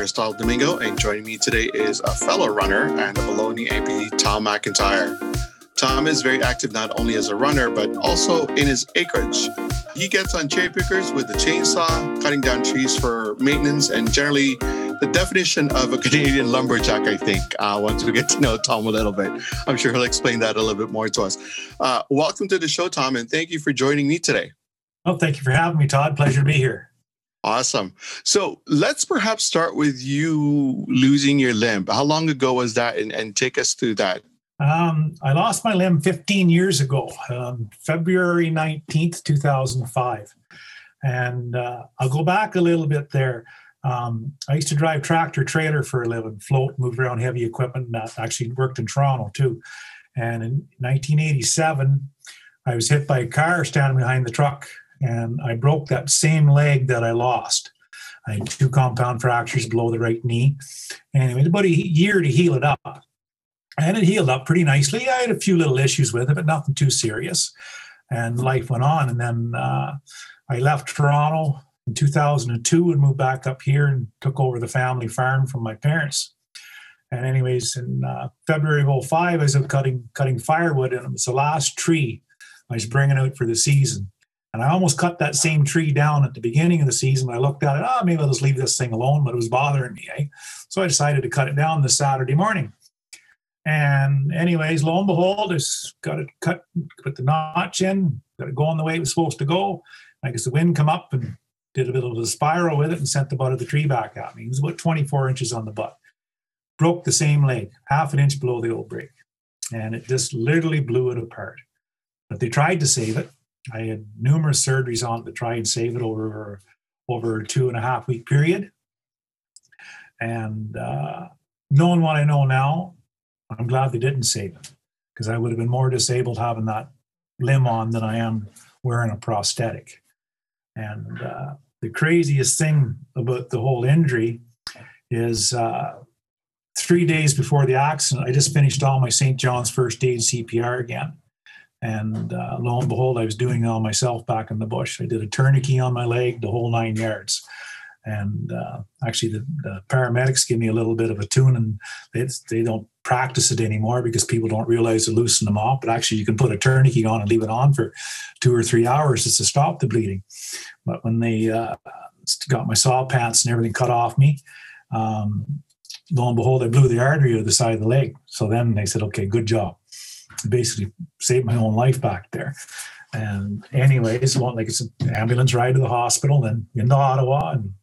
Aristotle Domingo, and joining me today is a fellow runner and a Bologna amputee, Tom McIntyre. Tom is very active not only as a runner, but also in his acreage. He gets on cherry pickers with a chainsaw, cutting down trees for maintenance, and generally the definition of a Canadian lumberjack, I think, once we get to know Tom a little bit. I'm sure he'll explain that a little bit more to us. Welcome to the show, Tom, and thank you for joining me today. Well, thank you for having me, Todd. Pleasure to be here. Awesome. So let's perhaps start with you losing your limb. How long ago was that, and take us through that? I lost my limb 15 years ago, February 19th, 2005. And I'll go back a little bit there. I used to drive tractor trailer for a living, float, move around heavy equipment, and actually worked in Toronto too. And in 1987, I was hit by a car standing behind the truck, and I broke that same leg that I lost. I had two compound fractures below the right knee, and it was about a year to heal it up. And it healed up pretty nicely. I had a few little issues with it, but nothing too serious. And life went on. And then I left Toronto in 2002 and moved back up here and took over the family farm from my parents. And anyways, in February of 2005, I was cutting firewood, and it was the last tree I was bringing out for the season. And I almost cut that same tree down at the beginning of the season. I looked at it, maybe I'll just leave this thing alone, but it was bothering me, eh? So I decided to cut it down this Saturday morning. And anyways, lo and behold, it's got it cut, put the notch in, got it going the way it was supposed to go. I guess the wind come up and did a bit of a spiral with it and sent the butt of the tree back at me. It was about 24 inches on the butt. Broke the same leg, half an inch below the old break. And it just literally blew it apart. But they tried to save it. I had numerous surgeries on it to try and save it over a 2.5 week period. And knowing what I know now, I'm glad they didn't save it, because I would have been more disabled having that limb on than I am wearing a prosthetic. And the craziest thing about the whole injury is 3 days before the accident, I just finished all my St. John's first aid CPR again. And lo and behold, I was doing it all myself back in the bush. I did a tourniquet on my leg, the whole 9 yards. And actually, the paramedics give me a little bit of a tune, and they don't practice it anymore because people don't realize to loosen them off. But actually, you can put a tourniquet on and leave it on for 2 or 3 hours just to stop the bleeding. But when they got my saw pants and everything cut off me, lo and behold, I blew the artery out of the side of the leg. So then they said, okay, good job. I basically saved my own life back there. And anyways, well, like it's an ambulance ride to the hospital, then into Ottawa, and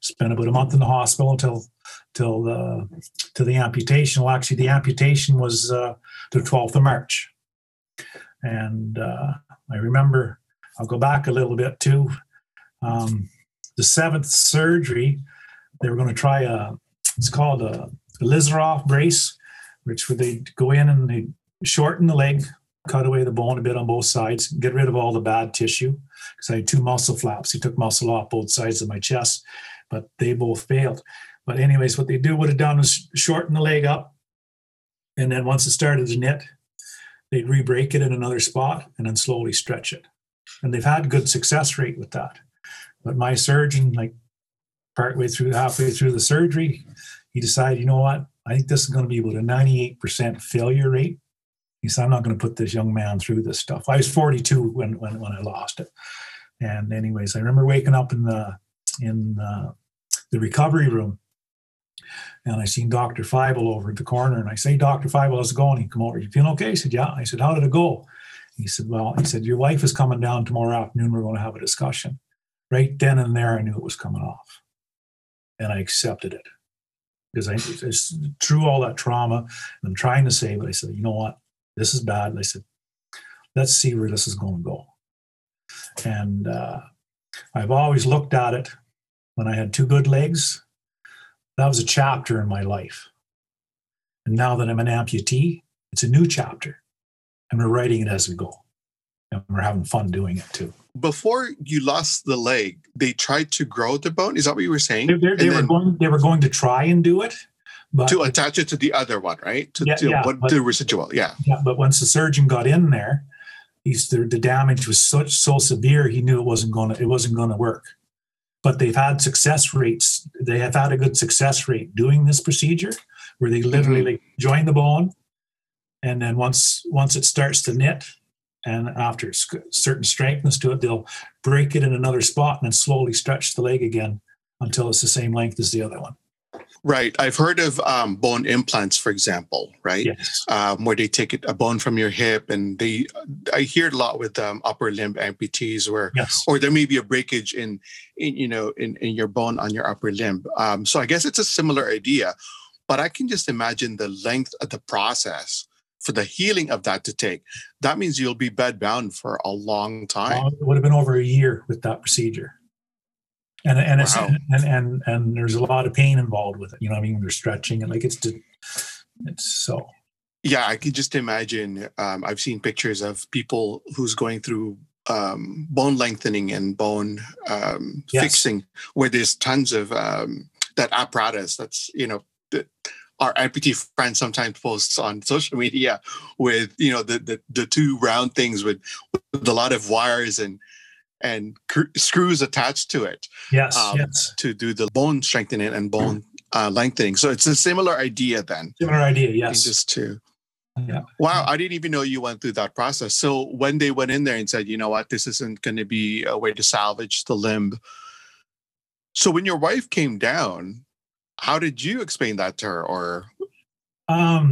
spent about a month in the hospital till the amputation. Well, actually, the amputation was the 12th of March. And I remember, I'll go back a little bit too. The seventh surgery, they were going to try it's called a Ilizarov brace, which would they go in and they shorten the leg, cut away the bone a bit on both sides, get rid of all the bad tissue, because I had two muscle flaps. He took muscle off both sides of my chest, but they both failed. But anyways, what they would have done is shorten the leg up, and then once it started to knit, they'd re-break it in another spot and then slowly stretch it. And they've had good success rate with that. But my surgeon, like halfway through the surgery, he decided, you know what, I think this is going to be about a 98% failure rate. He said, I'm not going to put this young man through this stuff. I was 42 when I lost it. And anyways, I remember waking up in the recovery room, and I seen Dr. Feibel over at the corner. And I say, Dr. Feibel, how's it going? He come over. You feeling okay? I said, yeah. I said, how did it go? He said, well, he said, your wife is coming down tomorrow afternoon. We're going to have a discussion. Right then and there, I knew it was coming off. And I accepted it. Because through all that trauma, and trying to save it, I said, you know what? This is bad. And I said, let's see where this is going to go. And I've always looked at it when I had two good legs. That was a chapter in my life. And now that I'm an amputee, it's a new chapter. And we're writing it as we go. And we're having fun doing it too. Before you lost the leg, they tried to grow the bone? Is that what you were saying? They were going to try and do it. But to attach it to the other one, right? To the residual, yeah. Yeah, but once the surgeon got in there, the damage was so severe. He knew it wasn't going to work. but they've had success rates. They have had a good success rate doing this procedure where they literally like join the bone. And then once it starts to knit and after certain straightness to it, they'll break it in another spot and then slowly stretch the leg again until it's the same length as the other one. Right. I've heard of bone implants, for example, right? Yes. Where they take a bone from your hip, and I hear it a lot with upper limb amputees, where or there may be a breakage in your bone on your upper limb. So I guess it's a similar idea, but I can just imagine the length of the process for the healing of that to take. That means you'll be bedbound for a long time. It would have been over a year with that procedure. And it's, and there's a lot of pain involved with it. You know what I mean? They're stretching and like it's so. Yeah, I could just imagine. I've seen pictures of people who's going through bone lengthening and bone fixing, where there's tons of that apparatus. That's our amputee friend sometimes posts on social media with the two round things with a lot of wires and screws attached to it to do the bone strengthening and bone lengthening. So it's a similar idea then. Similar idea, yes. Just to, wow, I didn't even know you went through that process. So when they went in there and said, you know what, this isn't going to be a way to salvage the limb. So when your wife came down, how did you explain that to her? Or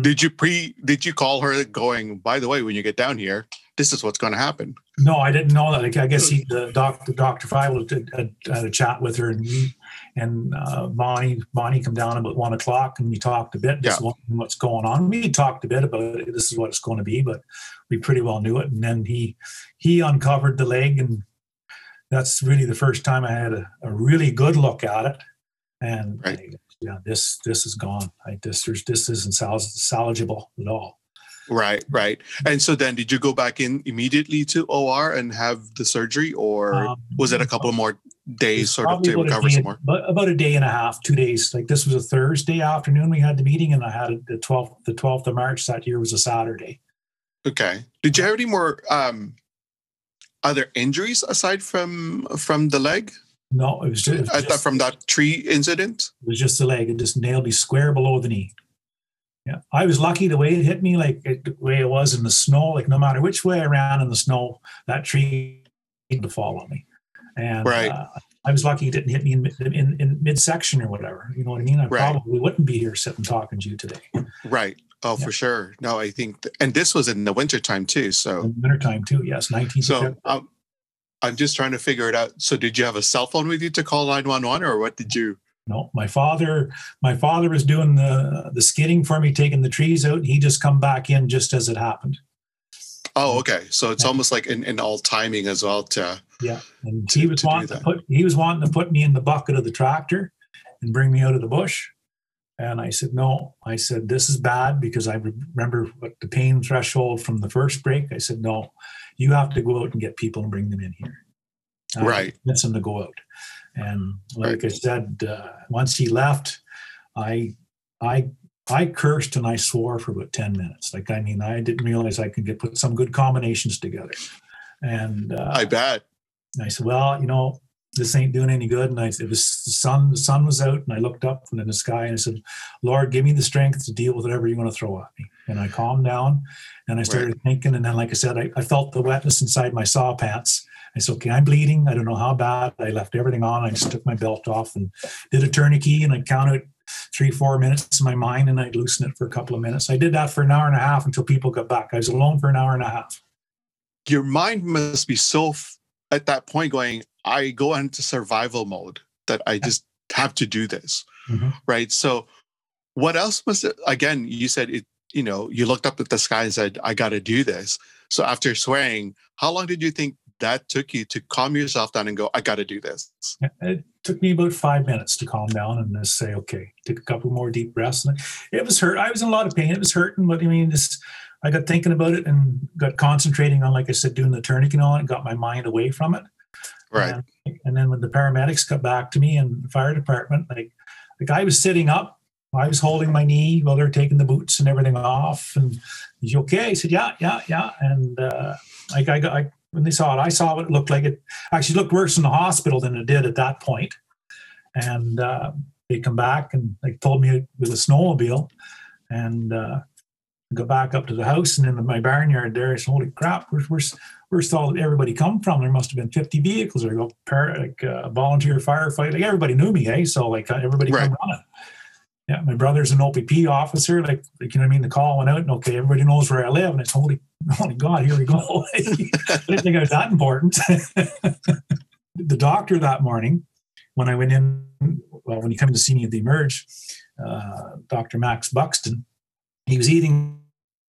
did you call her going, by the way, when you get down here, this is what's going to happen? No, I didn't know that. Like, I guess Dr. Feibel had a chat with her, and we, and Bonnie come down about 1 o'clock, and we talked a bit. Just what's going on. We talked a bit about it. This is what it's going to be, but we pretty well knew it. And then he uncovered the leg, and that's really the first time I had a really good look at it. And this is gone. This isn't salvageable at all. Right. And so then did you go back in immediately to OR and have the surgery, or was it a couple more days sort of to recover some more? About a day and a half, 2 days. Like, this was a Thursday afternoon we had the meeting, and I had it the 12th of March that year was a Saturday. Okay. Did you have any more other injuries aside from the leg? No, it was just from that tree incident? It was just the leg. It just nailed me square below the knee. Yeah, I was lucky the way it hit me, the way it was in the snow. Like, no matter which way I ran in the snow, that tree seemed to fall on me. And I was lucky it didn't hit me in midsection or whatever. You know what I mean? I probably wouldn't be here sitting talking to you today. Right. Oh, for sure. No, I think, and this was in the wintertime too. So in the wintertime too. Yes, 19th. So I'm just trying to figure it out. So did you have a cell phone with you to call 911, or what did you? No, my father was doing the skidding for me, taking the trees out. He just come back in just as it happened. Oh, okay. So it's almost like in all timing as well. And he was wanting to put me in the bucket of the tractor and bring me out of the bush. And I said, no. I said, this is bad, because I remember what the pain threshold from the first break. I said, no, you have to go out and get people and bring them in here. That's them to go out. And like I said, once he left, I cursed and I swore for about 10 minutes. Like, I mean, I didn't realize I could put some good combinations together. And I bet. I said, well, this ain't doing any good. And it was the sun was out, and I looked up in the sky and I said, Lord, give me the strength to deal with whatever you're going to throw at me. And I calmed down and I started thinking. And then, like I said, I felt the wetness inside my saw pants. I said, okay, I'm bleeding. I don't know how bad. I left everything on. I just took my belt off and did a tourniquet, and I counted 3-4 minutes in my mind, and I'd loosen it for a couple of minutes. I did that for an hour and a half until people got back. I was alone for an hour and a half. Your mind must be so at that point going, I go into survival mode that I just have to do this. Mm-hmm. Right. So what else was it? Again, you said it, you looked up at the sky and said, I got to do this. So after swearing, how long did you think that took you to calm yourself down and go, I got to do this? It took me about 5 minutes to calm down and just say, okay, take a couple more deep breaths. And it was hurt. I was in a lot of pain. It was hurting, but I got thinking about it and got concentrating on, like I said, doing the tourniquet and all, and got my mind away from it. Right. And then when the paramedics got back to me and the fire department, like I was sitting up, I was holding my knee while they're taking the boots and everything off. And you okay? I said, yeah. And I when they saw it, I saw what it looked like. It actually looked worse in the hospital than it did at that point. And they come back and they told me it was a snowmobile. And go back up to the house, and in my barnyard there, I said, holy crap, where's all everybody come from? There must have been 50 vehicles. There go like volunteer firefight. Like everybody knew me, hey? So like everybody come running. Yeah, my brother's an OPP officer. Like you know what I mean? The call went out, and okay, everybody knows where I live. And it's holy God, here we go. I didn't think I was that important. The doctor that morning, when I went in, well, when he came to see me at the Emerge, Dr. Max Buxton, he was eating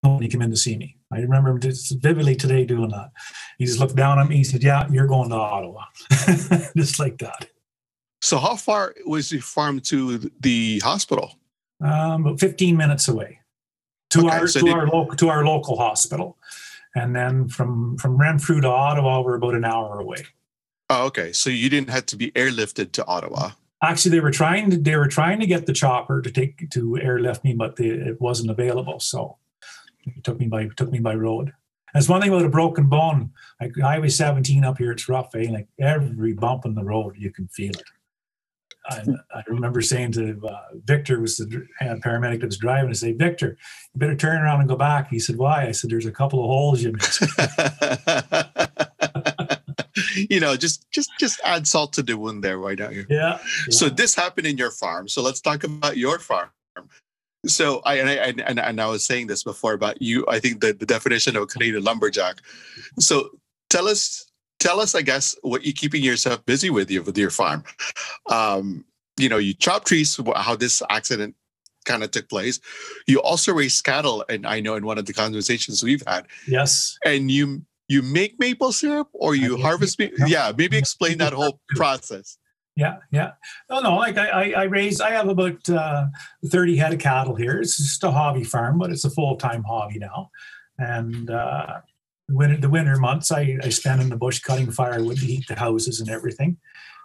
when he came in to see me. I remember him just vividly today doing that. He just looked down at me. He said, "Yeah, you're going to Ottawa," just like that. So how far was the farm to the hospital? About 15 minutes away, to our local hospital, and then from Renfrew to Ottawa, we're about an hour away. Oh, okay. So you didn't have to be airlifted to Ottawa. Actually, they were trying to get the chopper to airlift me, but it wasn't available. So it took me by road. That's one thing about a broken bone. Like Highway 17 up here, it's rough, eh? Like every bump in the road, you can feel it. I remember saying to Victor, was the paramedic that was driving, I say, "Victor, you better turn around and go back." He said, "Why?" I said, "There's a couple of holes you missed." You know, just add salt to the wound there, why don't you? Yeah. So this happened in your farm. So let's talk about your farm. So I was saying this before about you. I think the definition of a Canadian lumberjack. So tell us, I guess, what you're keeping yourself busy with your farm. You know, you chop trees. How this accident kind of took place. You also raise cattle, and I know in one of the conversations we've had. Yes. And you make maple syrup, or you harvest maple? Yeah, maybe explain that whole process. Yeah. No. Like I have about 30 head of cattle here. It's just a hobby farm, but it's a full-time hobby now. And the winter months, I spend in the bush cutting firewood to heat the houses and everything.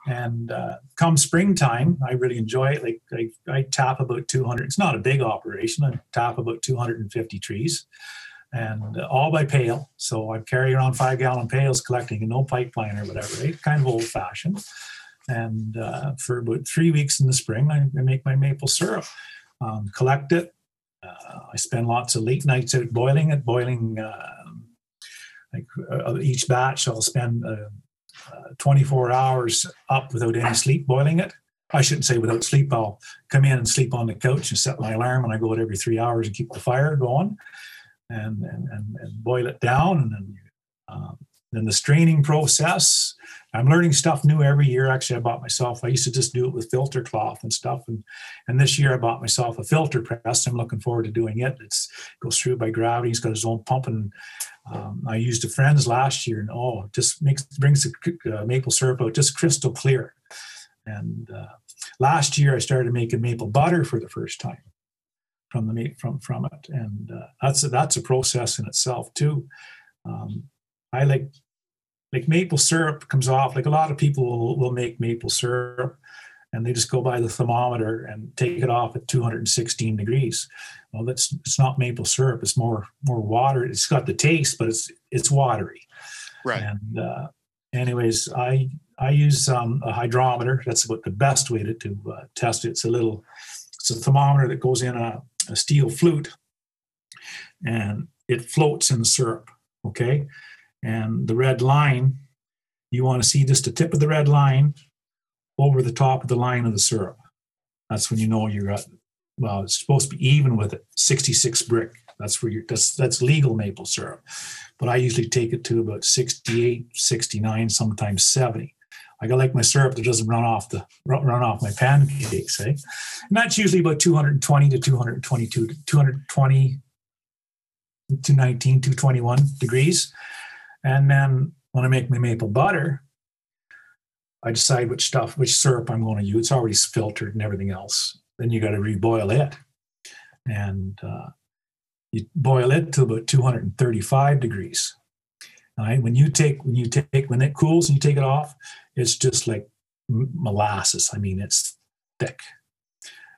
And come springtime, I really enjoy it. Like I tap about 200. It's not a big operation. I tap about 250 trees. And all by pail. So I carry around 5-gallon pails collecting, and no pipeline or whatever, right? Kind of old-fashioned. And for about 3 weeks in the spring, I make my maple syrup, collect it. I spend lots of late nights out boiling it, each batch I'll spend 24 hours up without any sleep boiling it. I shouldn't say without sleep. I'll come in and sleep on the couch and set my alarm, and I go out every 3 hours and keep the fire going. And boil it down, and then the straining process. I'm learning stuff new every year. Actually, I bought myself. I used to just do it with filter cloth and stuff, and this year I bought myself a filter press. I'm looking forward to doing it. It goes through by gravity. It's got its own pump, and I used a friend's last year, and it just brings the maple syrup out just crystal clear. And last year I started making maple butter for the first time from it, and that's a process in itself too. I like maple syrup comes off. Like a lot of people will make maple syrup, and they just go by the thermometer and take it off at 216 degrees. Well, it's not maple syrup. It's more water. It's got the taste, but it's watery. Right. And anyways, I use a hydrometer. That's about the best way to test it. It's a thermometer that goes in a steel flute, and it floats in the syrup, okay? And the red line, you want to see just the tip of the red line over the top of the line of the syrup. That's when you know you're at, well, it's supposed to be even with it, 66 brick. That's where that's legal maple syrup. But I usually take it to about 68, 69, sometimes 70. I like my syrup that doesn't run off my pancakes, eh? And that's usually about 220 to 222, 220 to 19, 221 degrees. And then when I make my maple butter, I decide which syrup I'm going to use. It's already filtered and everything else. Then you got to reboil it, and you boil it to about 235 degrees. All right. When it cools and you take it off, it's just like molasses. I mean, it's thick.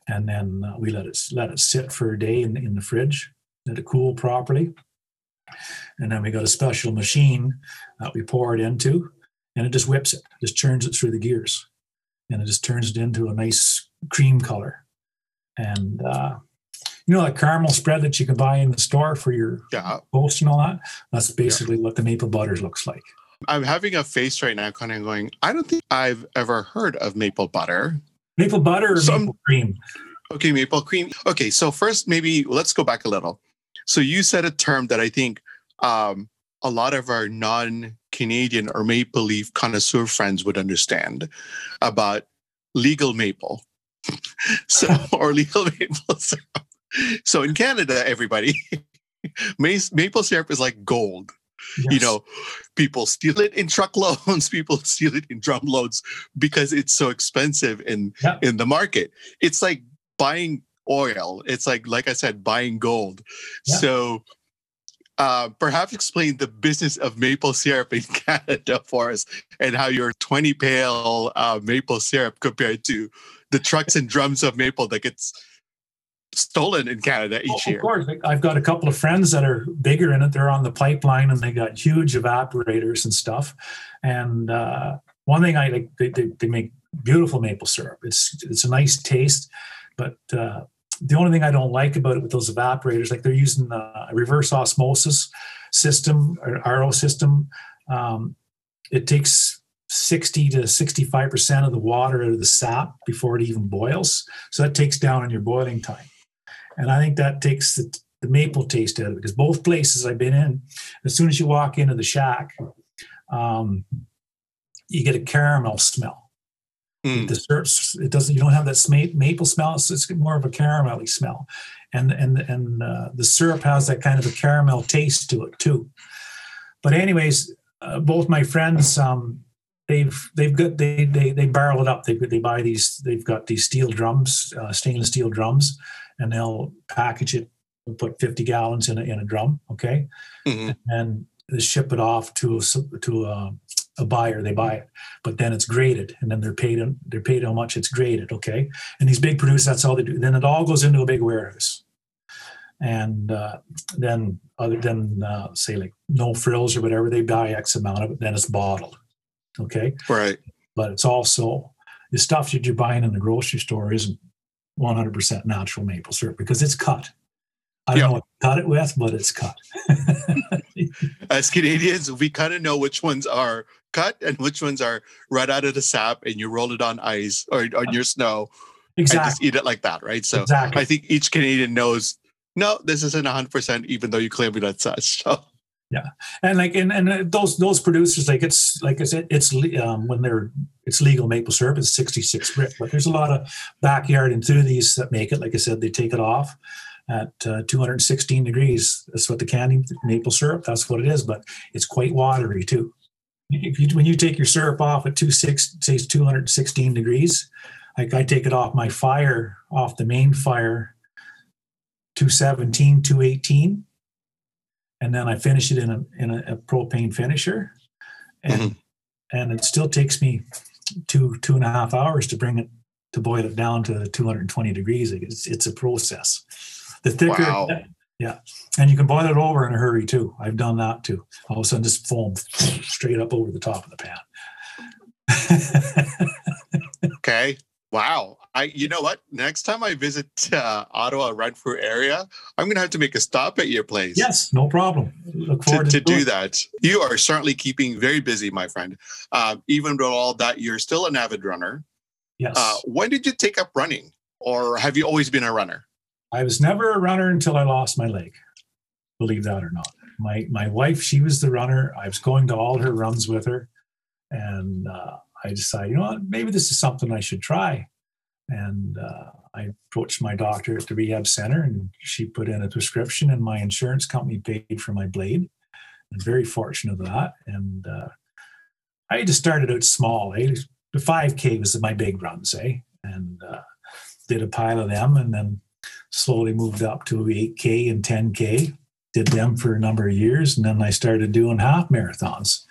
And then we let it sit for a day in the fridge, let it cool properly. And then we got a special machine that we pour it into, and it just whips it, just churns it through the gears, and it just turns it into a nice cream color. And you know, that caramel spread that you can buy in the store for your toast and all that? That's basically what the maple butter looks like. I'm having a face right now kind of going, I don't think I've ever heard of maple butter. Maple butter or maple cream? Okay, maple cream. Okay, so first maybe let's go back a little. So you said a term that I think a lot of our non-Canadian or maple leaf connoisseur friends would understand about legal maple. So, or legal maple syrup. So in Canada, everybody, maple syrup is like gold. Yes. You know, people steal it in truckloads, people steal it in drumloads because it's so expensive in the market. It's like buying oil. It's like I said, buying gold. Yeah. So perhaps explain the business of maple syrup in Canada for us, and how your 20 pail maple syrup compared to the trucks and drums of maple that gets stolen in Canada each year. Of course. I've got a couple of friends that are bigger in it. They're on the pipeline and they got huge evaporators and stuff. And one thing I like, they make beautiful maple syrup. It's a nice taste, but the only thing I don't like about it with those evaporators, like they're using a reverse osmosis system or RO system. It takes 60 to 65% of the water out of the sap before it even boils. So that takes down on your boiling time. And I think that takes the maple taste out of it, because both places I've been in, as soon as you walk into the shack, you get a caramel smell. Mm. The syrup, you don't have that maple smell. It's more of a caramelly smell, and the syrup has that kind of a caramel taste to it too. But anyways, both my friends, they barrel it up. They buy these. They've got these steel drums, stainless steel drums, and they'll package it and put 50 gallons in a drum. Okay, mm-hmm. And they ship it off to a buyer. They buy it, but then it's graded, and then they're paid how much it's graded. Okay, and these big producers, that's all they do. Then it all goes into a big warehouse, and then other than say like No Frills or whatever, they buy X amount of it. Then it's bottled. Okay. Right. But it's also the stuff that you're buying in the grocery store isn't 100% natural maple syrup because it's cut. I don't know what to cut it with, but it's cut. As Canadians, we kind of know which ones are cut and which ones are right out of the sap, and you roll it on ice or on your snow. Exactly. And just eat it like that, right? So exactly. I think each Canadian knows, no, this isn't 100%, even though you claim it as such. So. Yeah, and like and those producers, like it's like I said, it's when it's legal maple syrup, it's 66 grit. But there's a lot of backyard enthusiasts that make it. Like I said, they take it off at 216 degrees. That's what the candy maple syrup. That's what it is. But it's quite watery too. When you take your syrup off at 216 degrees, like I take it off my fire, off the main fire, 217, 218. And then I finish it in a propane finisher, and mm-hmm. and it still takes me two and a half hours to bring it to boil it down to 220 degrees. It's a process. The thicker, and you can boil it over in a hurry too. I've done that too. All of a sudden, just foam straight up over the top of the pan. Okay. Wow. You know what? Next time I visit Ottawa, Renfrew area, I'm going to have to make a stop at your place. Yes, no problem. Look forward to do that. You are certainly keeping very busy, my friend. Even with all that, you're still an avid runner. Yes. When did you take up running? Or have you always been a runner? I was never a runner until I lost my leg. Believe that or not. My wife, she was the runner. I was going to all her runs with her. And I decided, you know what, maybe this is something I should try. And I approached my doctor at the rehab center, and she put in a prescription, and my insurance company paid for my blade. I'm very fortunate of that. And I just started out small. The 5K was my big runs, and did a pile of them, and then slowly moved up to 8K and 10K, did them for a number of years. And then I started doing half marathons.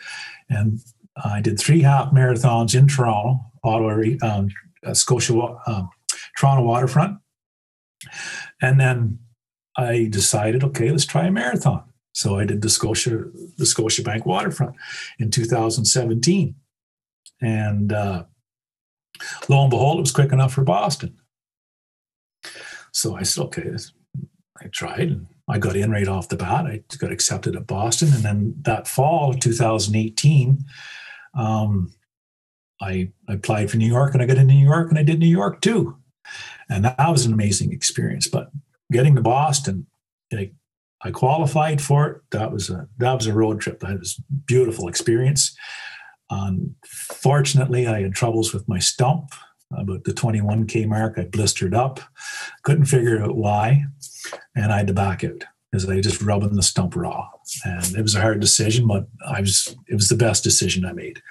And I did 3 half marathons in Toronto, Ottawa, Toronto Waterfront. And then I decided, okay, let's try a marathon. So I did the Scotiabank Waterfront in 2017. And lo and behold, it was quick enough for Boston. So I said, okay, I tried. And I got in right off the bat. I got accepted at Boston. And then that fall of 2018, I applied for New York, and I got into New York, and I did New York too. And that was an amazing experience. But getting to Boston, I qualified for it. That was a road trip. That was a beautiful experience. Unfortunately, I had troubles with my stump. About the 21K mark, I blistered up. Couldn't figure out why. And I had to back out because I just rubbed the stump raw. And it was a hard decision, but it was the best decision I made.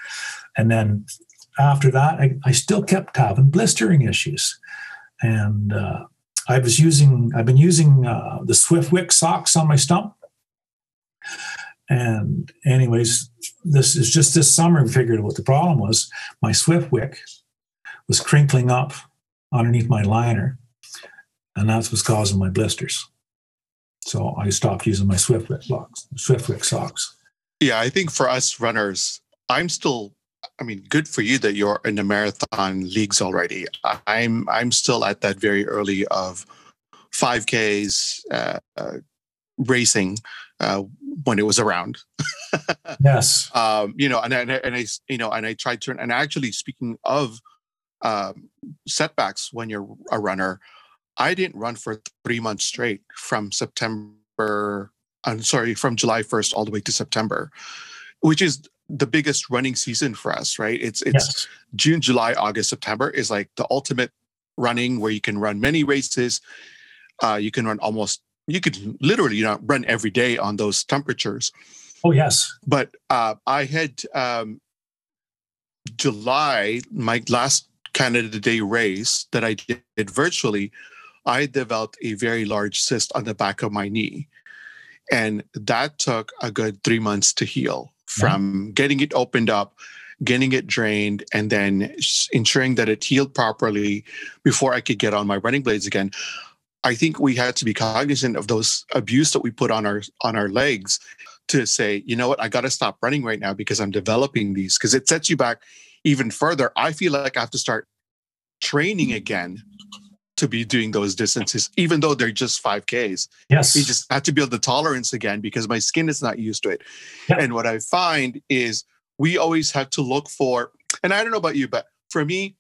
And then after that, I still kept having blistering issues. And I've been using the Swiftwick socks on my stump. And anyways, this summer we figured out what the problem was. My Swiftwick was crinkling up underneath my liner, and that's what's causing my blisters. So I stopped using my Swiftwick socks. Yeah, I think for us runners, good for you that you're in the marathon leagues already. I'm still at that very early of 5Ks racing when it was around. Yes. Actually, speaking of setbacks when you're a runner, I didn't run for 3 months straight from July 1st all the way to September, which is the biggest running season for us, right? It's yes. June, July, August, September is like the ultimate running where you can run many races. You could literally run every day on those temperatures. Oh, yes. But I had July, my last Canada Day race that I did virtually, I developed a very large cyst on the back of my knee. And that took a good 3 months to heal. From getting it opened up, getting it drained, and then ensuring that it healed properly before I could get on my running blades again. I think we had to be cognizant of those abuse that we put on our legs to say, you know what, I got to stop running right now because I'm developing these, because it sets you back even further. I feel like I have to start training again to be doing those distances, even though they're just 5Ks. Yes. You just have to build the tolerance again because my skin is not used to it. Yeah. And what I find is we always have to look for, and I don't know about you, but for me,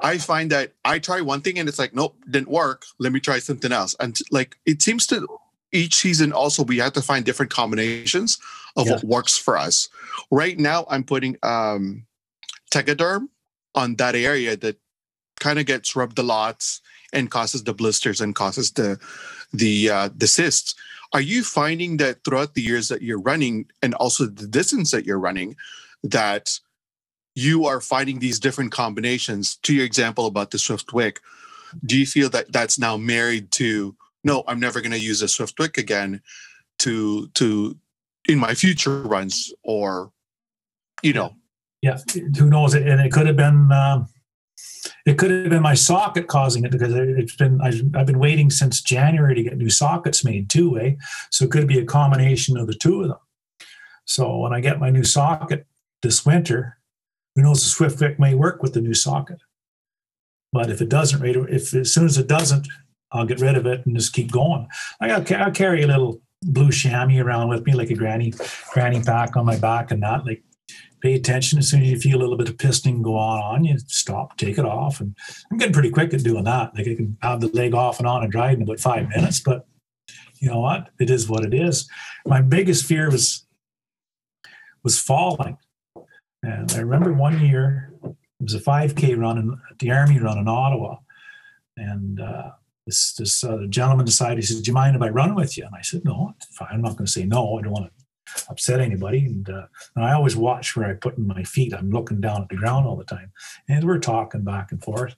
I find that I try one thing and it's like, nope, didn't work. Let me try something else. And it seems to each season also, we have to find different combinations of what works for us. Right now, I'm putting Tegaderm on that area that kind of gets rubbed a lot and causes the blisters and causes the cysts. Are you finding that throughout the years that you're running and also the distance that you're running, that you are finding these different combinations? To your example about the Swiftwick, do you feel that that's now married to, no, I'm never going to use a Swiftwick again to in my future runs, or, who knows? And it could have been... It could have been my socket causing it, because I've been waiting since January to get new sockets made too, eh? So it could be a combination of the two of them. So when I get my new socket this winter, who knows, the Swiftwick may work with the new socket. But if it doesn't, as soon as it doesn't, I'll get rid of it and just keep going. I'll carry a little blue chamois around with me, like a granny pack on my back, and that, like, pay attention. As soon as you feel a little bit of pistoning go on, you stop, take it off. And I'm getting pretty quick at doing that. Like, I can have the leg off and on and dry in about 5 minutes, but you know what? It is what it is. My biggest fear was falling. And I remember one year, it was a 5K run at the Army run in Ottawa. And this gentleman decided, he says, do you mind if I run with you? And I said, no, fine. I'm not going to say no. I don't want to upset anybody, and I always watch where I put in my feet. I'm looking down at the ground all the time, and we're talking back and forth,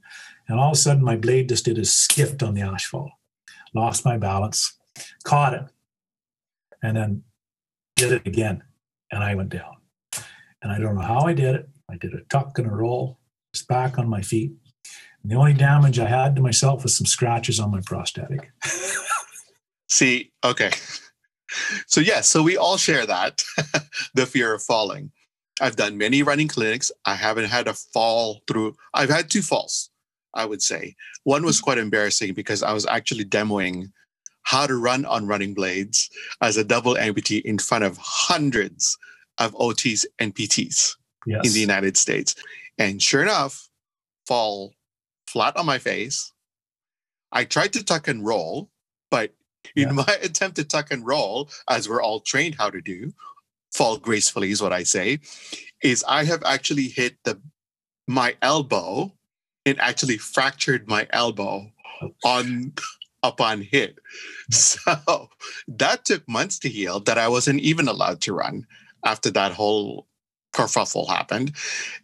and all of a sudden my blade just did a skift on the asphalt, lost my balance, caught it, and then did it again, and I went down, and I don't know how I did it. I did a tuck and a roll, just back on my feet, and the only damage I had to myself was some scratches on my prosthetic. See, okay. So yes, so we all share that, the fear of falling. I've done many running clinics. I haven't had a fall through. I've had two falls, I would say. One was quite embarrassing because I was actually demoing how to run on running blades as a double amputee in front of hundreds of OTs and PTs in the United States. And sure enough, fall flat on my face. I tried to tuck and roll, but in my attempt to tuck and roll, as we're all trained how to do, fall gracefully is what I say, is I have actually hit my elbow and actually fractured my elbow upon hit. So that took months to heal, that I wasn't even allowed to run after that whole kerfuffle happened.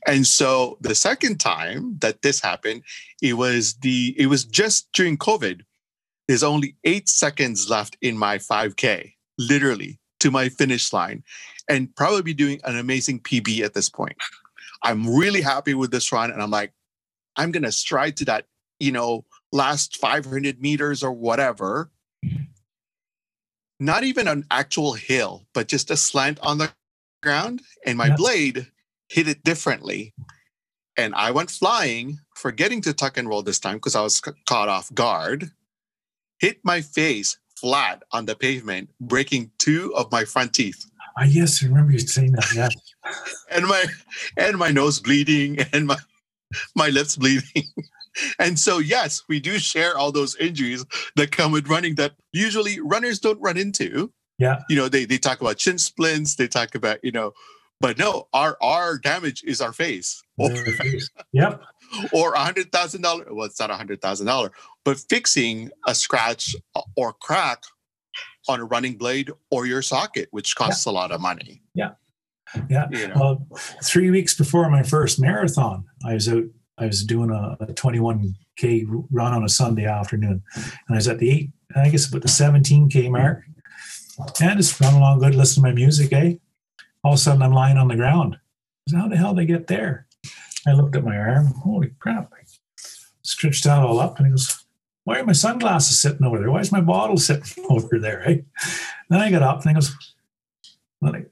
And so the second time that this happened, it was just during COVID. There's only 8 seconds left in my 5K, literally, to my finish line, and probably be doing an amazing PB at this point. I'm really happy with this run, and I'm like, I'm going to stride to that, last 500 meters or whatever. Not even an actual hill, but just a slant on the ground, and my blade hit it differently. And I went flying, forgetting to tuck and roll this time because I was caught off guard, hit my face flat on the pavement, breaking two of my front teeth. Yes, I remember you saying that. Yeah, and my nose bleeding and my lips bleeding. And so, yes, we do share all those injuries that come with running that usually runners don't run into. Yeah, they talk about shin splints, they talk about but no, our damage is our face. Yep. Or $100,000. Well, it's not $100,000, but fixing a scratch or crack on a running blade or your socket, which costs a lot of money. Yeah. Yeah. 3 weeks before my first marathon, I was out. I was doing a 21K run on a Sunday afternoon, and I was at about the 17K mark, and I just run along good, listen to my music, All of a sudden, I'm lying on the ground. How the hell did I get there? I looked at my arm. Holy crap. I stretched that all up, and he goes, why are my sunglasses sitting over there? Why is my bottle sitting over there, Then I got up, and he goes, the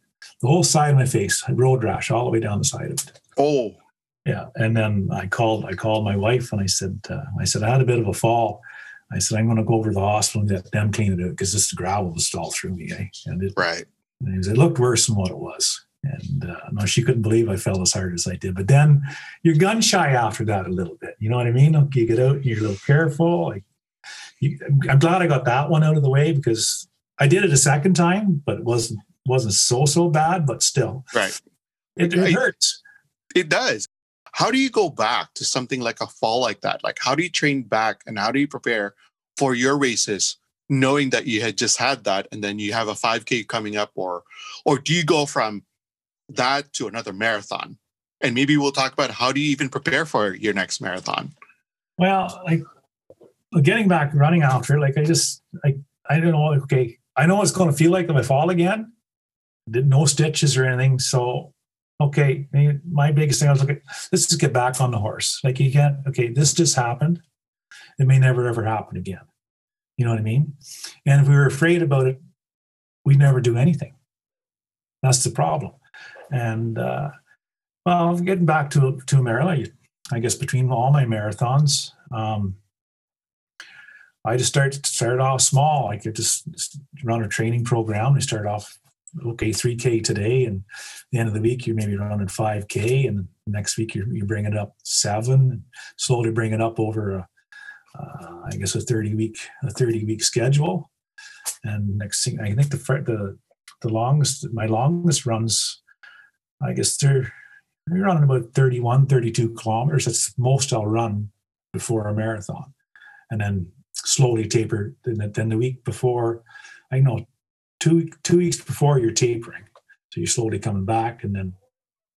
whole side of my face, I road rash all the way down the side of it. Oh. Yeah, and then I called my wife, and I said, I had a bit of a fall. I said, I'm going to go over to the hospital and get them cleaned out because this gravel was all through me, And it looked worse than what it was. And no, she couldn't believe I fell as hard as I did. But then you're gun shy after that a little bit. You know what I mean? You get out and you're a little careful. I'm glad I got that one out of the way because I did it a second time, but it wasn't so bad, but still. Right. It hurts. It does. How do you go back to something like a fall like that? Like, how do you train back and how do you prepare for your races, knowing that you had just had that and then you have a 5K coming up, or do you go from that to another marathon? And maybe we'll talk about how do you even prepare for your next marathon? Well, getting back running after, I don't know. Okay. I know what it's going to feel like if I fall again. No stitches or anything. So, okay. My biggest thing, I was like, let's just get back on the horse. This just happened. It may never, ever happen again. You know what I mean? And if we were afraid about it, we'd never do anything. That's the problem. And, getting back to Maryland, I guess between all my marathons, I just started off small. I could just run a training program. I started off, 3K today. And at the end of the week, you're maybe running 5K. And next week, you bring it up 7, slowly bring it up over a 30-week schedule. And next thing, I think the longest, my longest runs, I guess you're running about 31, 32 kilometers. That's the most I'll run before a marathon. And then slowly taper. Then the week before, 2 weeks before, you're tapering. So you're slowly coming back, and then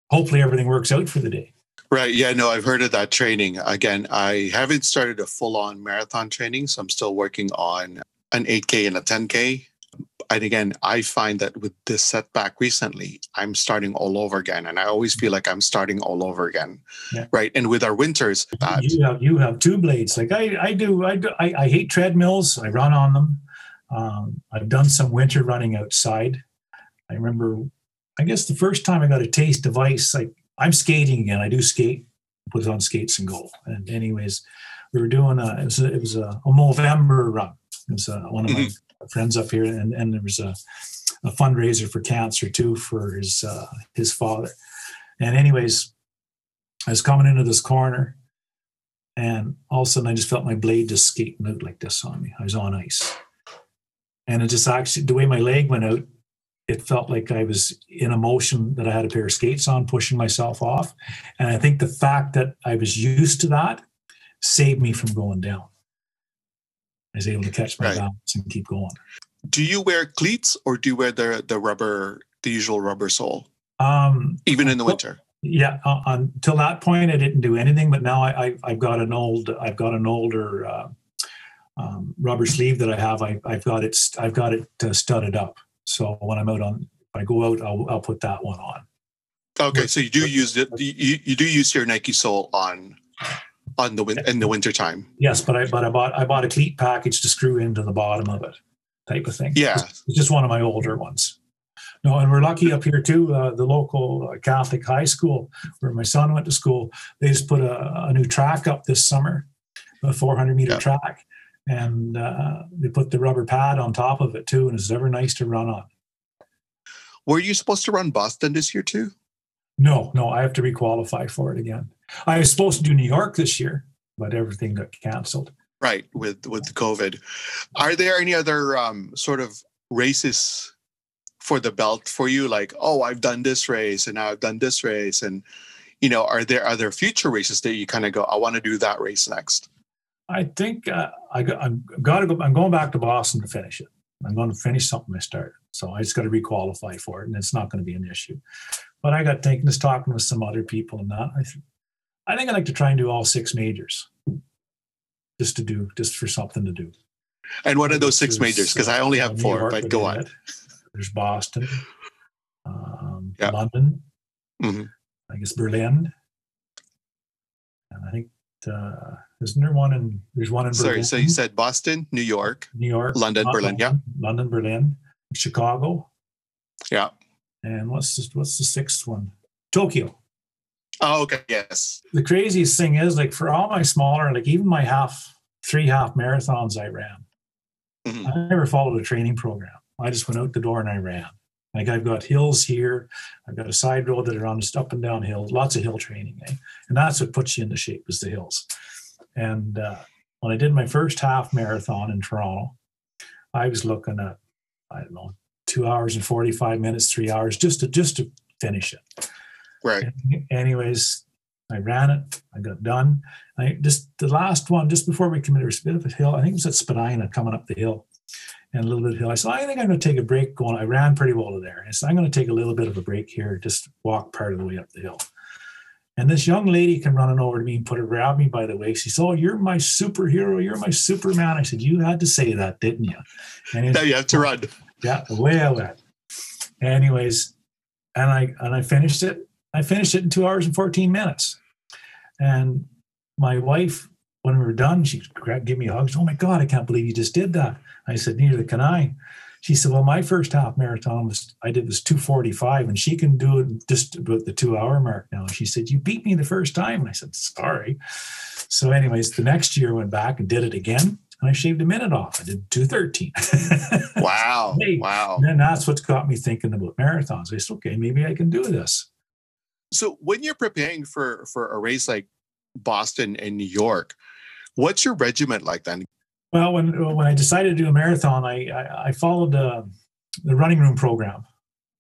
hopefully everything works out for the day. Right. Yeah, no, I've heard of that training. Again, I haven't started a full-on marathon training, so I'm still working on an 8K and a 10K. And again, I find that with this setback recently, I'm starting all over again. And I always feel like I'm starting all over again. Yeah. Right. And with our winters. You have two blades. I hate treadmills. I run on them. I've done some winter running outside. I remember, I guess the first time I got a taste of ice, I'm skating again. I do skate, was on skates and go. And anyways, we were doing it was a Movember run. It was one of my friends up here, and there was a fundraiser for cancer too, for his father. And anyways, I was coming into this corner, and all of a sudden I just felt my blade just skating out like this on me. I was on ice. And it just actually, the way my leg went out, it felt like I was in a motion that I had a pair of skates on, pushing myself off. And I think the fact that I was used to that saved me from going down. I was able to catch my balance and keep going. Do you wear cleats, or do you wear the rubber, the usual rubber sole? Even in the winter? Yeah. Until that point, I didn't do anything. But now I've got an older rubber sleeve that I have. I've got it studded up. So when I'm out I'll put that one on. Okay, so you do use it. You do use your Nike sole in the winter time. Yes, but I bought a cleat package to screw into the bottom of it, type of thing. Yeah, it's just one of my older ones. No, and we're lucky up here too. The local Catholic high school where my son went to school, they just put a new track up this summer, a 400-meter track. And they put the rubber pad on top of it too, and it's ever nice to run on. Were you supposed to run Boston this year too? No, I have to requalify for it again. I was supposed to do New York this year, but everything got canceled. Right, with COVID. Are there any other sort of races for the belt for you? Like, oh, I've done this race, and now I've done this race, and you know, are there other future races that you kind of go, I want to do that race next? I think I'm going back to Boston to finish it. I'm going to finish something I started. So I just got to requalify for it, and it's not going to be an issue. But I got thinking, just talking with some other people and that. I think I'd like to try and do all 6 majors, just for something to do. And what are those 6 majors? Because I only have 4, York, but go on. There's Boston, London, I guess Berlin, and I think. Isn't there one in? There's one in Berlin. Sorry, so you said Boston, New York, London, Berlin, Chicago. Yeah. And what's the 6th one? Tokyo. Oh, okay. Yes. The craziest thing is, like, for all my smaller, like even my three half marathons I ran, I never followed a training program. I just went out the door and I ran. Like, I've got hills here. I've got a side road that are on just up and down hills, lots of hill training. Eh? And that's what puts you into shape, is the hills. And when I did my first half marathon in Toronto, I was looking at, 2 hours and 45 minutes, 3 hours, just to finish it. Right. And anyways, I ran it. I got done. The last one, just before we committed, was a bit of a hill. I think it was at Spadina, coming up the hill. And a little bit of hill. I said, I think I'm going to take a break going. I ran pretty well to there. I said, I'm going to take a little bit of a break here, just walk part of the way up the hill. And this young lady came running over to me and grabbed me by the waist. She said, oh, you're my superhero. You're my Superman. I said, you had to say that, didn't you? And now you have to run. Yeah, away I went. Anyways, and I finished it. I finished it in 2 hours and 14 minutes. And my wife, when we were done, she gave me a hug. She said, oh my God, I can't believe you just did that. I said, neither can I. She said, well, my first half marathon was 2:45, and she can do it just about the 2-hour mark now. And she said, you beat me the first time. And I said, sorry. So anyways, the next year I went back and did it again, and I shaved a minute off. I did 2:13. Wow. Wow. And then that's what got me thinking about marathons. I said, okay, maybe I can do this. So when you're preparing for a race like Boston and New York, what's your regimen like then? Well, when I decided to do a marathon, I followed the Running Room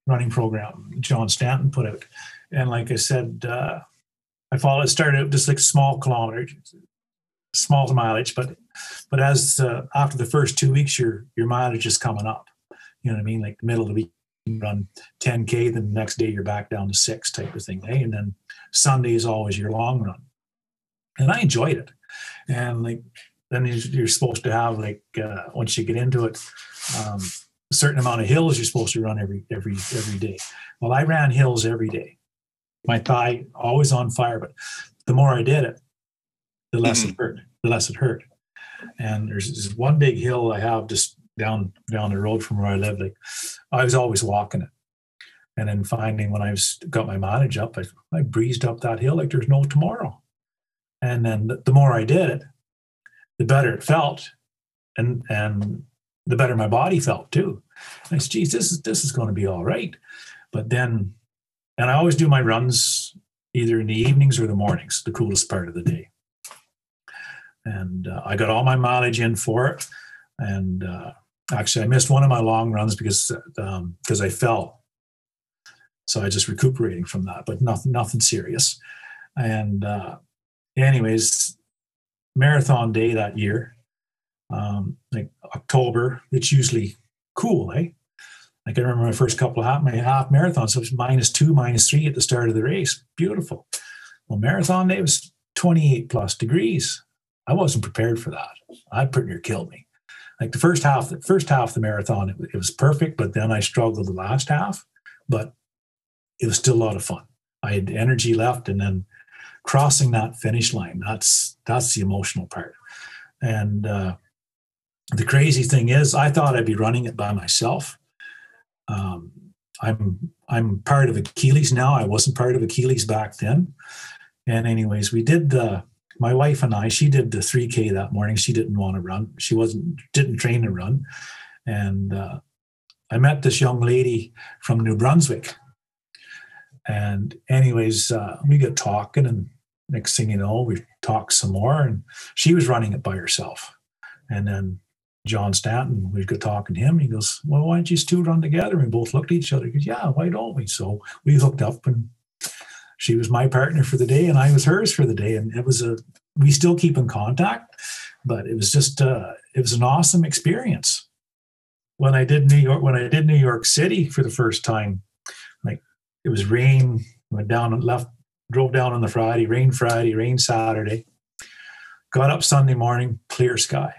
running program John Stanton put out. And like I said, I started out just like small mileage, but as after the first 2 weeks, your mileage is coming up. You know what I mean? Like the middle of the week, you run 10K, then the next day you're back down to 6 type of thing. Eh? And then Sunday is always your long run. And I enjoyed it. And like, then you're supposed to have, like, once you get into it, a certain amount of hills you're supposed to run every day. Well, I ran hills every day. My thigh always on fire, but the more I did it, the less it hurt. And there's this one big hill I have just down the road from where I lived, like I was always walking it. And then finally, when I got my mileage up, I breezed up that hill like there's no tomorrow. And then the more I did it, the better it felt, and the better my body felt too. And I said, geez, this is going to be all right. But then, and I always do my runs either in the evenings or the mornings, the coolest part of the day. And I got all my mileage in for it. And actually, I missed one of my long runs because I fell. So I just recuperating from that, but nothing serious. And anyways, marathon day that year, like October, it's usually cool, eh? Like I remember my first couple of half marathons, so it was -2, -3 at the start of the race. Beautiful. Well, marathon day was 28 plus degrees. I wasn't prepared for that. That pretty near killed me. Like the first half of the marathon, it was perfect, but then I struggled the last half, but it was still a lot of fun. I had energy left, and then crossing that finish line, that's the emotional part. And the crazy thing is, I thought I'd be running it by myself. I'm part of Achilles now. I wasn't part of Achilles back then. And anyways, we did my wife and I, she did the 3K that morning. She didn't want to run. She didn't train to run. And I met this young lady from New Brunswick. And anyways, we got talking, and next thing you know, we talked some more, and she was running it by herself. And then John Stanton, we got talking to him. He goes, well, why don't you two run together? We both looked at each other. He goes, yeah, why don't we? So we hooked up, and she was my partner for the day, and I was hers for the day. And it was we still keep in contact, but it was just, it was an awesome experience. When I did New York City for the first time, like it was rain, went down and left, drove down on the Friday, rain Saturday, got up Sunday morning, clear sky.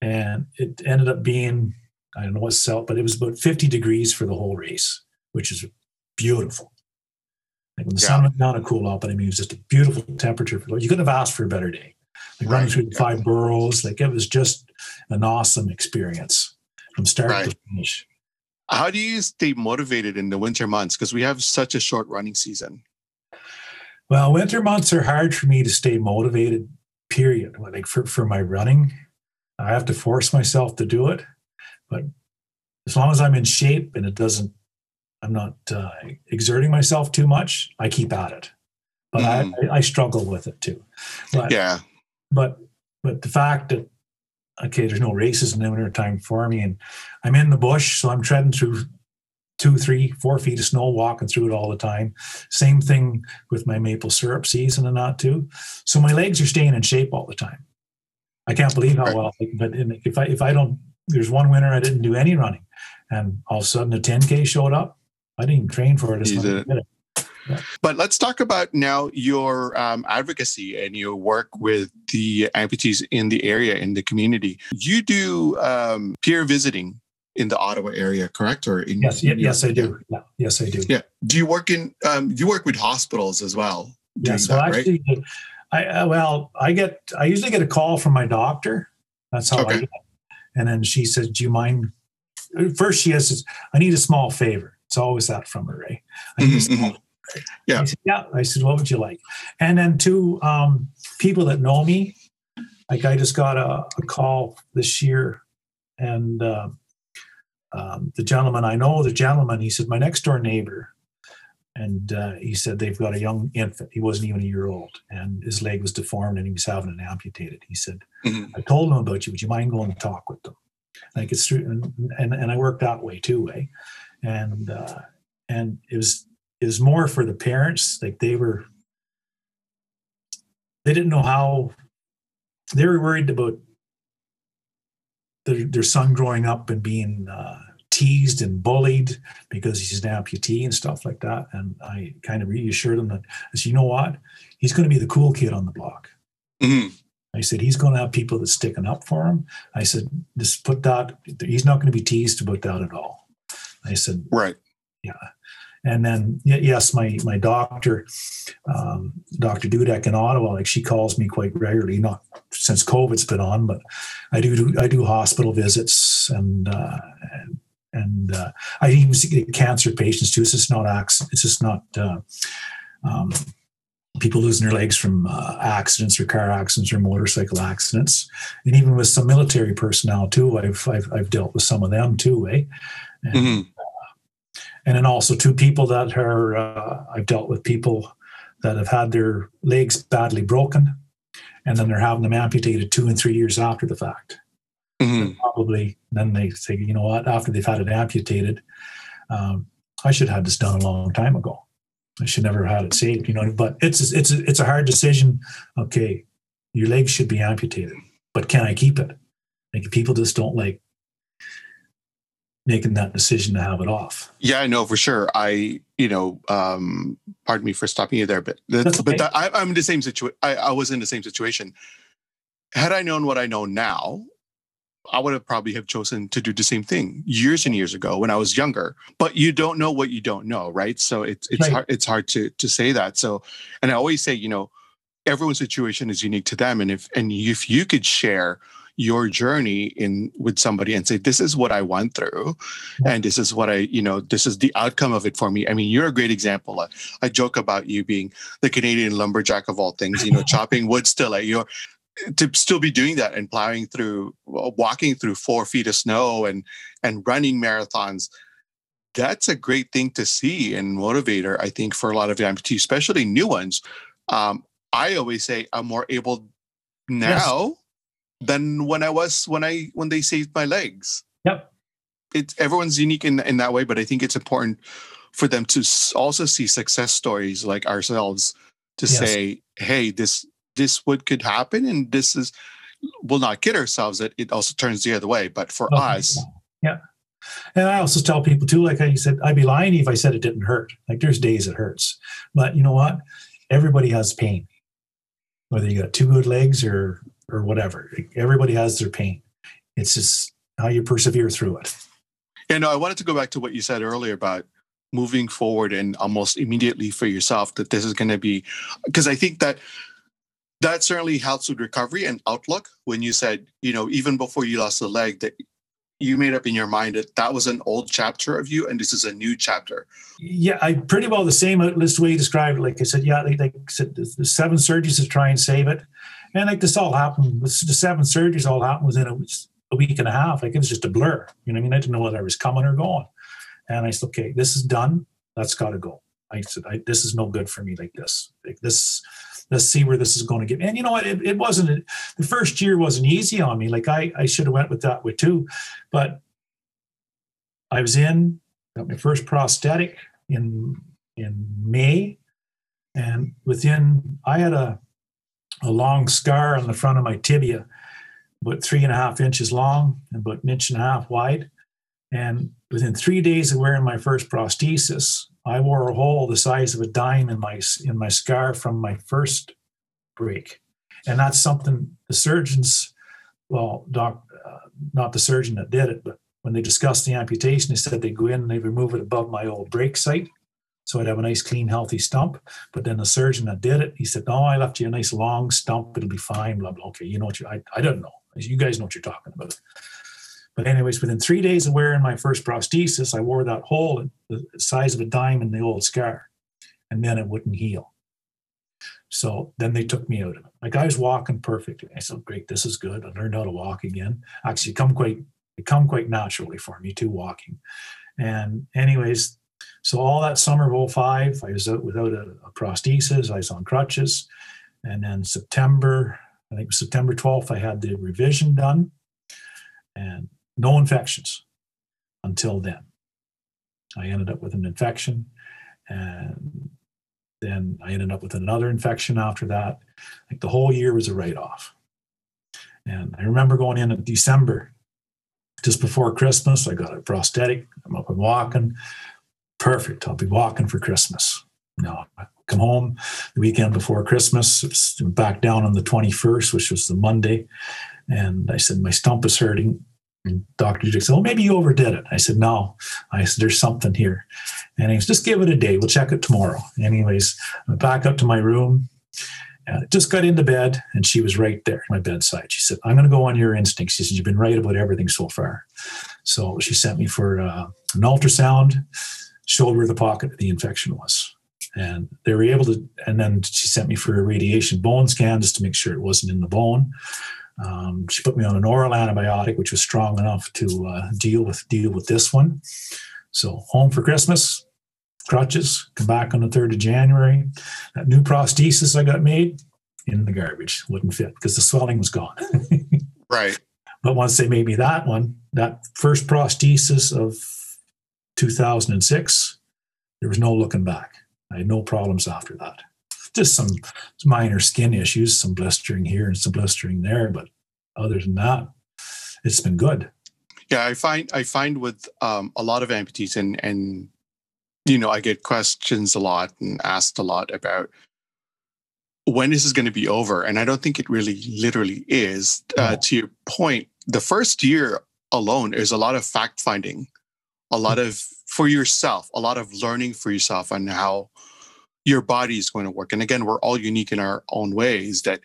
And it ended up being, I don't know what cell, but it was about 50 degrees for the whole race, which is beautiful. Like when the sun went down to cool off, but I mean, it was just a beautiful temperature. You couldn't have asked for a better day. Like running through the 5 boroughs, like it was just an awesome experience from start to finish. How do you stay motivated in the winter months? Because we have such a short running season. Well, winter months are hard for me to stay motivated, period. Like for my running, I have to force myself to do it. But as long as I'm in shape and I'm not exerting myself too much, I keep at it. But I struggle with it too. But the fact that, okay, there's no races in the winter time for me, and I'm in the bush, so I'm treading through 2, 3, 4 feet of snow, walking through it all the time. Same thing with my maple syrup season and that too. So my legs are staying in shape all the time. I can't believe how well, but if I don't, there's one winter I didn't do any running, and all of a sudden a 10K showed up. I didn't even train for it. But let's talk about now your advocacy and your work with the amputees in the area, in the community. You do peer visiting in the Ottawa area, correct? Or in yes, I do. Yeah. Yes, I do. Yeah. Do you work in? Do you work with hospitals as well? Yes. Well, actually, right? I usually get a call from my doctor. That's how I get it. And then she says, do you mind? First, she says, I need a small favor. It's always that from her, right? I need a small favor. Yeah. I said, what would you like? And then 2 people that know me, like I just got a call this year, and the gentleman, I know the gentleman, he said, my next door neighbor. And he said they've got a young infant. He wasn't even a year old, and his leg was deformed, and he was having it amputated. He said, I told him about you. Would you mind going to talk with them? Like it's through, and I work that way too, eh? And it was more for the parents. Like they didn't know how. They were worried about their son growing up and being teased and bullied because he's an amputee and stuff like that. And I kind of reassured him that I said, you know what? He's going to be the cool kid on the block. Mm-hmm. I said, he's going to have people that's sticking up for him. I said, just put that, he's not going to be teased about that at all. I said, right. Yeah. And then, yes, my doctor, Dr. Dudek in Ottawa, like she calls me quite regularly, not since COVID's been on, but I do hospital visits and I even get cancer patients too. It's just not people losing their legs from accidents or car accidents or motorcycle accidents. And even with some military personnel too, I've dealt with some of them too, eh? And, and then also two people that are, I've dealt with people that have had their legs badly broken and then they're having them amputated 2 and 3 years after the fact. Mm-hmm. Probably then they say, you know what, after they've had it amputated, I should have had this done a long time ago. I should never have had it saved, you know, but it's a hard decision. Okay. Your legs should be amputated, but can I keep it? Like people just don't like making that decision to have it off. Yeah, I know for sure. Pardon me for stopping you there, but I'm in the same situation. I was in the same situation. Had I known what I know now, I would have probably have chosen to do the same thing years and years ago when I was younger, but you don't know what you don't know. Right. So it's right. hard to say that. So, and I always say, you know, everyone's situation is unique to them. And if you could share your journey in with somebody and say, this is what I went through. Yeah. And this is what this is the outcome of it for me. I mean, you're a great example. I joke about you being the Canadian lumberjack of all things, you know, chopping wood still at your, to still be doing that and plowing through, walking through 4 feet of snow and running marathons. That's a great thing to see and motivator, I think, for a lot of the amputees, especially new ones. I always say I'm more able now than when I was, when they saved my legs. Yep. Everyone's unique in that way, but I think it's important for them to also see success stories like ourselves to say, hey, this what could happen. And this is, we'll not kid ourselves that it also turns the other way, but for us. Yeah. And I also tell people too, like I said, I'd be lying if I said it didn't hurt. Like there's days it hurts, but you know what? Everybody has pain, whether you got two good legs or whatever, everybody has their pain. It's just how you persevere through it. Yeah, no, I wanted to go back to what you said earlier about moving forward and almost immediately for yourself that this is going to be, because I think that certainly helps with recovery and outlook when you said, you know, even before you lost the leg, that you made up in your mind that that was an old chapter of you and this is a new chapter. Yeah, I pretty well the same list way you described it. Like I said, the 7 surgeries to try and save it. And like this all happened, the 7 surgeries all happened within a week and a half. Like it was just a blur. You know what I mean? I didn't know whether I was coming or going. And I said, okay, this is done. That's got to go. I said, this is no good for me like this. Like this... Let's see where this is going to get me. And you know what? It wasn't, the first year wasn't easy on me. Like I should have went with that way too, but I was got my first prosthetic in May. And I had a long scar on the front of my tibia, about 3.5 inches long and about 1.5 inches wide. And within 3 days of wearing my first prosthesis, I wore a hole the size of a dime in my scar from my first break. And that's something the surgeons, not the surgeon that did it, but when they discussed the amputation, they said they'd go in and they'd remove it above my old break site. So I'd have a nice, clean, healthy stump. But then the surgeon that did it, he said, no, I left you a nice long stump. It'll be fine. Blah, blah. Okay. You know what I don't know. You guys know what you're talking about. But anyways, within 3 days of wearing my first prosthesis, I wore that hole the size of a dime in the old scar, and then it wouldn't heal. So then they took me out of it. Like I was walking perfectly. I said, great, this is good. I learned how to walk again. Actually, it come quite naturally for me too, walking. And anyways, so all that summer of 2005, I was out without a prosthesis. I was on crutches. And then September 12th, I had the revision done. And no infections until then. I ended up with an infection, and then I ended up with another infection after that. Like the whole year was a write-off. And I remember going in December, just before Christmas, I got a prosthetic. I'm up and walking. Perfect. I'll be walking for Christmas. No, I come home the weekend before Christmas. It's back down on the 21st, which was the Monday. And I said, my stump is hurting. And Dr. Dudek said, maybe you overdid it. I said, no. I said, there's something here. And he was, just give it a day. We'll check it tomorrow. Anyways, I went back up to my room. Just got into bed, and she was right there at my bedside. She said, I'm going to go on your instincts. She said, you've been right about everything so far. So she sent me for an ultrasound, showed where the pocket of the infection was. And they were able to, and then she sent me for a radiation bone scan just to make sure it wasn't in the bone. She put me on an oral antibiotic, which was strong enough to deal with this one. So home for Christmas, crutches, come back on the 3rd of January. That new prosthesis I got made, in the garbage, wouldn't fit because the swelling was gone. Right. But once they made me that one, that first prosthesis of 2006, there was no looking back. I had no problems after that. Just some minor skin issues, some blistering here and some blistering there. But other than that, it's been good. Yeah, I find with a lot of amputees and you know, I get questions a lot and asked a lot about when is this going to be over? And I don't think it really literally is. To your point, the first year alone is a lot of fact finding, a lot of for yourself, a lot of learning for yourself on how your body is going to work. And again, we're all unique in our own ways that,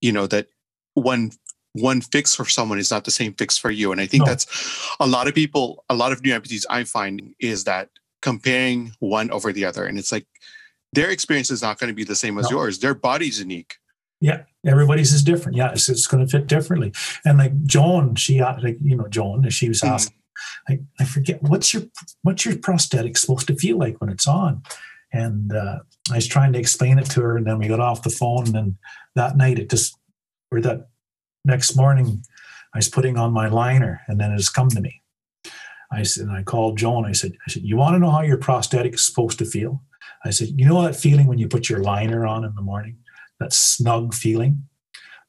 you know, that one fix for someone is not the same fix for you. And I think that's a lot of people, a lot of new amputees I find is that comparing one over the other. And it's like, their experience is not going to be the same as yours. Their body's unique. Yeah. Everybody's is different. Yeah. It's going to fit differently. And like Joan, she was asking, I forget, what's your prosthetic supposed to feel like when it's on? And I was trying to explain it to her, and then we got off the phone, and that night that next morning I was putting on my liner, and then it has come to me. I called Joan. I said, you want to know how your prosthetic is supposed to feel? I said, you know that feeling when you put your liner on in the morning, that snug feeling?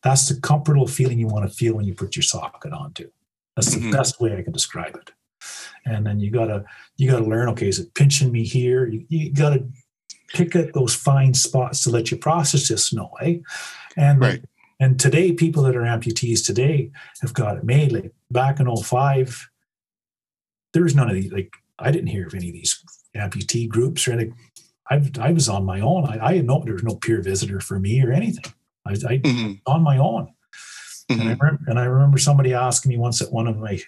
That's the comfortable feeling you want to feel when you put your socket on too. That's the best way I can describe it. And then you gotta learn, okay, is it pinching me here? You gotta pick at those fine spots to let your processes know, eh? And and today, people that are amputees today have got it made. Like back in 2005, there was none of these. Like I didn't hear of any of these amputee groups or anything. I was on my own. I had no, there was no peer visitor for me or anything. I on my own. Mm-hmm. And I remember somebody asking me once at one of my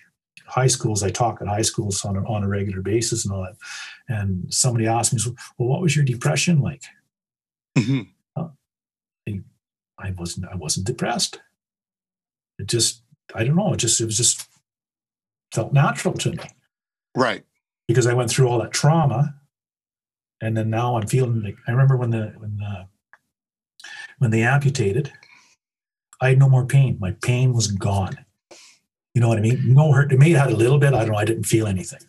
high schools, I talk at high schools on a regular basis and all that. And somebody asked me, so, well, what was your depression like? Mm-hmm. I wasn't depressed. It just, I don't know. It just felt natural to me. Right. Because I went through all that trauma. And then now I'm feeling like, I remember when they amputated, I had no more pain. My pain was gone. You know what I mean? No hurt. It may have had a little bit. I don't know. I didn't feel anything.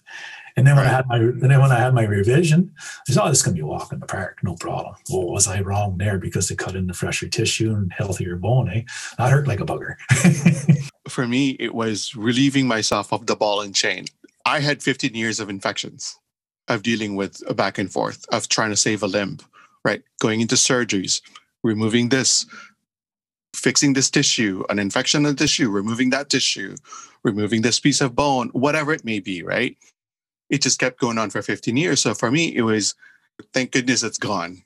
And then when I had my revision, I said, oh, this is going to be a walk in the park. No problem. Well, was I wrong there? Because they cut into fresher tissue and healthier bone, eh? That hurt like a bugger. For me, it was relieving myself of the ball and chain. I had 15 years of infections, of dealing with a back and forth, of trying to save a limb, right? Going into surgeries, removing this, fixing this tissue, an infection of the tissue, removing that tissue, removing this piece of bone, whatever it may be, right? It just kept going on for 15 years. So for me, it was, thank goodness it's gone.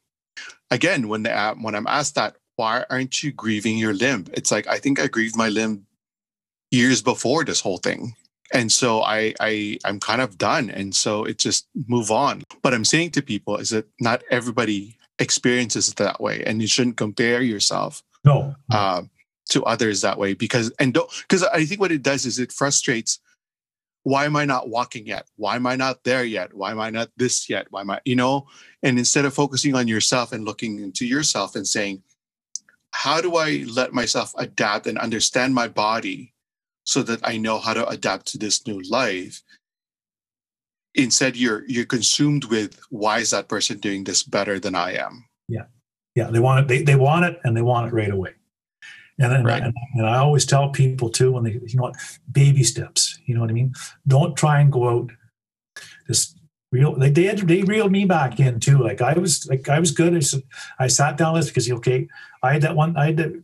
Again, when I'm asked that, why aren't you grieving your limb? It's like, I think I grieved my limb years before this whole thing. And so I'm kind of done. And so it just move on. What I'm saying to people is that not everybody experiences it that way. And you shouldn't compare yourself to others that way, because I think what it does is it frustrates. Why am I not walking yet? Why am I not there yet? Why am I not this yet? Why am I, and instead of focusing on yourself and looking into yourself and saying, how do I let myself adapt and understand my body so that I know how to adapt to this new life? Instead, you're consumed with, why is that person doing this better than I am? Yeah. Yeah, they want it. They want it, and they want it right away. And I always tell people too, when they, baby steps. You know what I mean? Don't try and go out. They reeled me back in too. Like I was good. I sat down list because I had that one. I had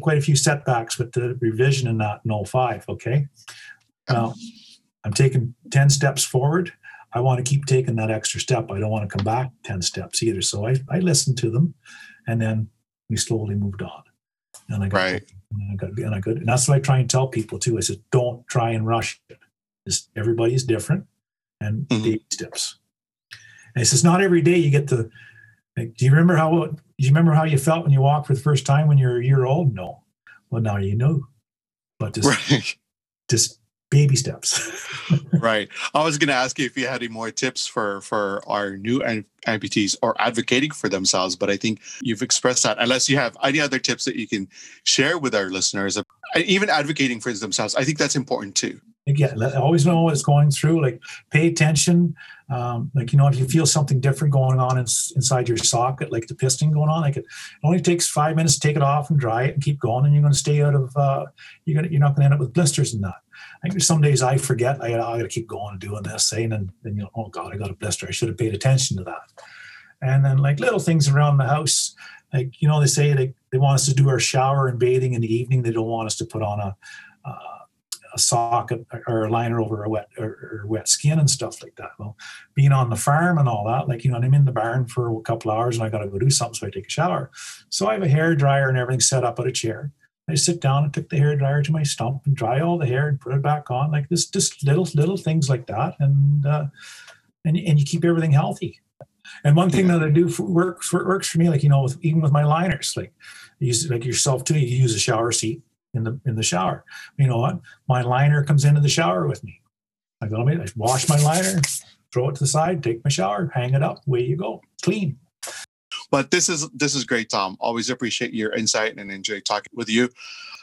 quite a few setbacks with the revision and that in 2005. Okay, now I'm taking 10 steps forward. I want to keep taking that extra step. I don't want to come back 10 steps either. So I listened to them, and then we slowly moved on. And I got, and that's what I try and tell people too. I said, don't try and rush it. Just, everybody's different, and baby steps. And it's just not every day you get to. Like, do you remember how you felt when you walked for the first time when you were a year old? No. Well, now you know. But just baby steps. Right. I was going to ask you if you had any more tips for our new amputees or advocating for themselves, but I think you've expressed that. Unless you have any other tips that you can share with our listeners, even advocating for themselves, I think that's important too. Yeah, always know what's going through. Like, pay attention. If you feel something different going on inside your socket, like the piston going on, like it only takes 5 minutes to take it off and dry it and keep going, and you're going to stay out of. You're not going to end up with blisters and that. I think some days I forget. I got to keep going and doing this, and then oh God, I got a blister. I should have paid attention to that. And then like little things around the house, like they say they want us to do our shower and bathing in the evening. They don't want us to put on a sock or a liner over a wet or wet skin and stuff like that. Well, being on the farm and all that, I'm in the barn for a couple hours and I got to go do something, so I take a shower. So I have a hair dryer and everything set up at a chair. I sit down and took the hair dryer to my stump and dry all the hair and put it back on. Like this, just little things like that, and you keep everything healthy. And one thing that I do works for me, even with my liners, yourself too. You use a shower seat in the shower. You know what? My liner comes into the shower with me. I wash my liner, throw it to the side, take my shower, hang it up, away you go, clean. But this is great, Tom. Always appreciate your insight and enjoy talking with you.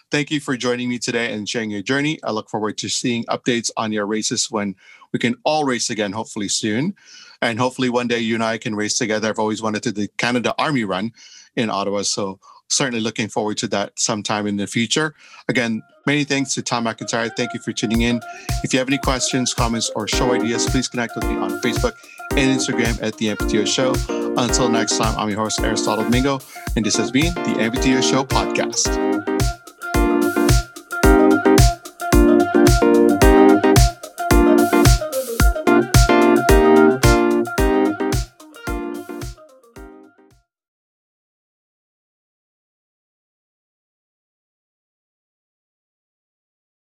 Thank you for joining me today and sharing your journey. I look forward to seeing updates on your races when we can all race again, hopefully soon. And hopefully one day you and I can race together. I've always wanted to do the Canada Army Run in Ottawa. So certainly looking forward to that sometime in the future. Again, many thanks to Tom McIntyre. Thank you for tuning in. If you have any questions, comments, or show ideas, please connect with me on Facebook and Instagram at The AmpuTO Show. Until next time, I'm your host, Aristotle Domingo, and this has been The AmpuTO Show Podcast.